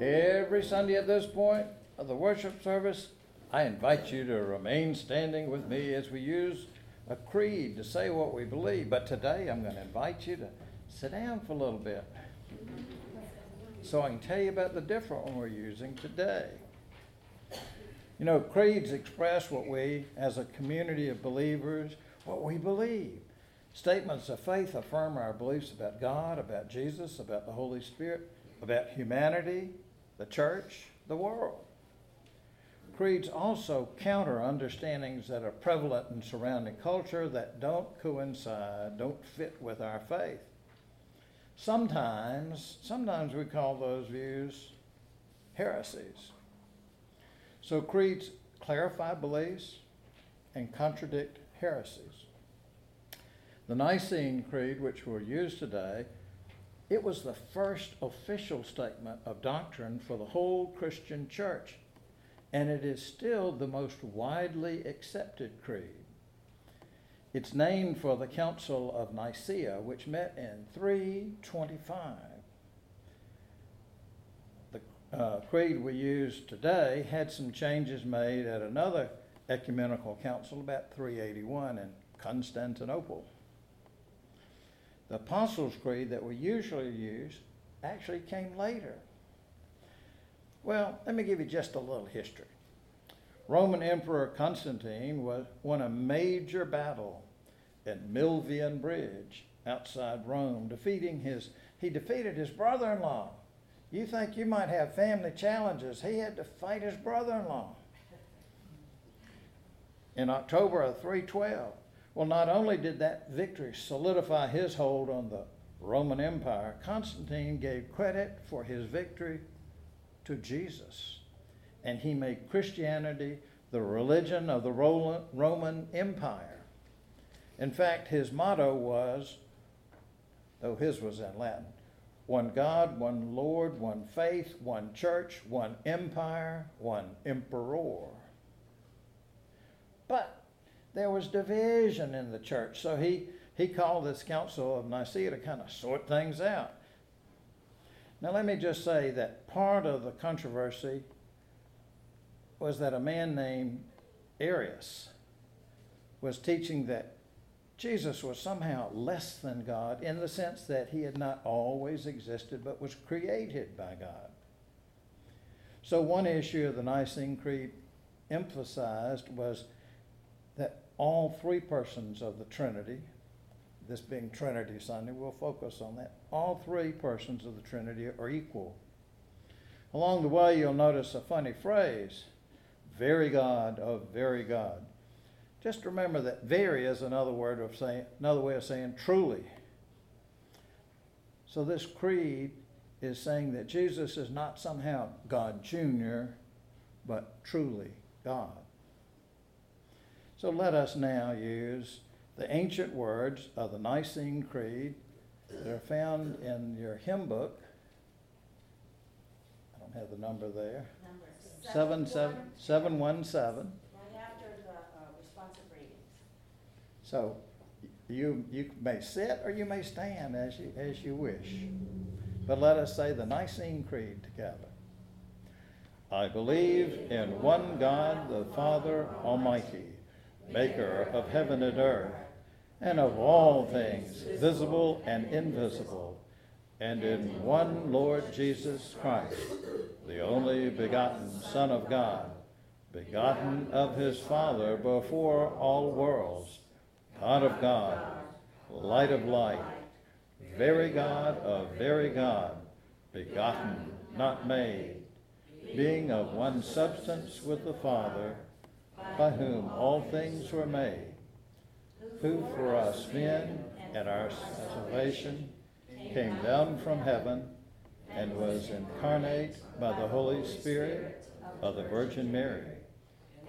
Every Sunday at this point of the worship service, I invite you to remain standing with me as we use a creed to say what we believe. But today I'm going to invite you to sit down for a little bit, so I can tell you about the different one we're using today. You know, creeds express what we, as a community of believers, what we believe. Statements of faith affirm our beliefs about God, about Jesus, about the Holy Spirit, about humanity, the church, the world. Creeds also counter understandings that are prevalent in surrounding culture that don't coincide, don't fit with our faith. Sometimes we call those views heresies. So creeds clarify beliefs and contradict heresies. The Nicene Creed, which we'll use today, it was the first official statement of doctrine for the whole Christian church, and it is still the most widely accepted creed. It's named for the Council of Nicaea, which met in 325. The creed we use today had some changes made at another ecumenical council about 381 in Constantinople. The Apostles' Creed that we usually use actually came later. Well, let me give you just a little history. Roman Emperor Constantine won a major battle at Milvian Bridge outside Rome, he defeated his brother-in-law. You think you might have family challenges. He had to fight his brother-in-law. In October of 312, well, not only did that victory solidify his hold on the Roman Empire, Constantine gave credit for his victory to Jesus, and he made Christianity the religion of the Roman Empire. In fact, his motto was, though his was in Latin, one God, one Lord, one faith, one church, one empire, one emperor. But there was division in the church, so he called this Council of Nicaea to kind of sort things out. Now, let me just say that part of the controversy was that a man named Arius was teaching that Jesus was somehow less than God in the sense that he had not always existed but was created by God. So one issue of the Nicene Creed emphasized was that all three persons of the Trinity, this being Trinity Sunday, we'll focus on that, all three persons of the Trinity are equal. Along the way, you'll notice a funny phrase, very God of very God. Just remember that very is another way of saying truly. So this creed is saying that Jesus is not somehow God Jr., but truly God. So let us now use the ancient words of the Nicene Creed that are found in your hymn book. I don't have the number there. Number 717. So you may sit or you may stand as you wish. But let us say the Nicene Creed together. I believe in one God, the Father Almighty, maker of heaven and earth, and of all things visible and invisible, and in one Lord Jesus Christ, the only begotten Son of God, begotten of his Father before all worlds, God of God, light of light, very God of very God, begotten, not made, being of one substance with the Father, by whom all things were made, who for us men and our salvation came down from heaven and was incarnate by the Holy Spirit of the Virgin Mary,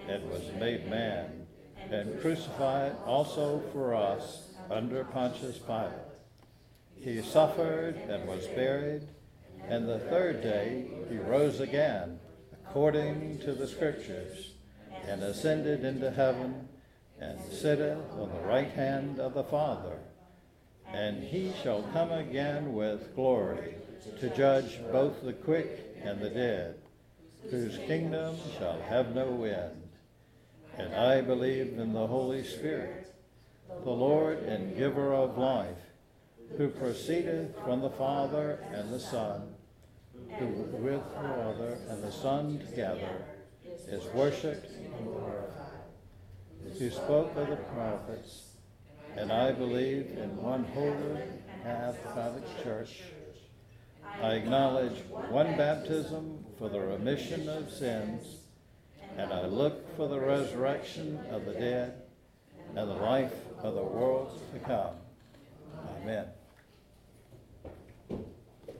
and was made man, and crucified also for us under Pontius Pilate. He suffered and was buried, and the third day he rose again, according to the Scriptures, and ascended into heaven, and sitteth on the right hand of the Father. And he shall come again with glory to judge both the quick and the dead, whose kingdom shall have no end. And I believe in the Holy Spirit, the Lord and giver of life, who proceedeth from the Father and the Son, who with the Father and the Son together is worshipped and glorified, who spoke of the prophets, and I believe in one holy Catholic Church. I acknowledge one baptism for the remission of sins, and I look for the resurrection of the dead and the life of the world to come. Amen.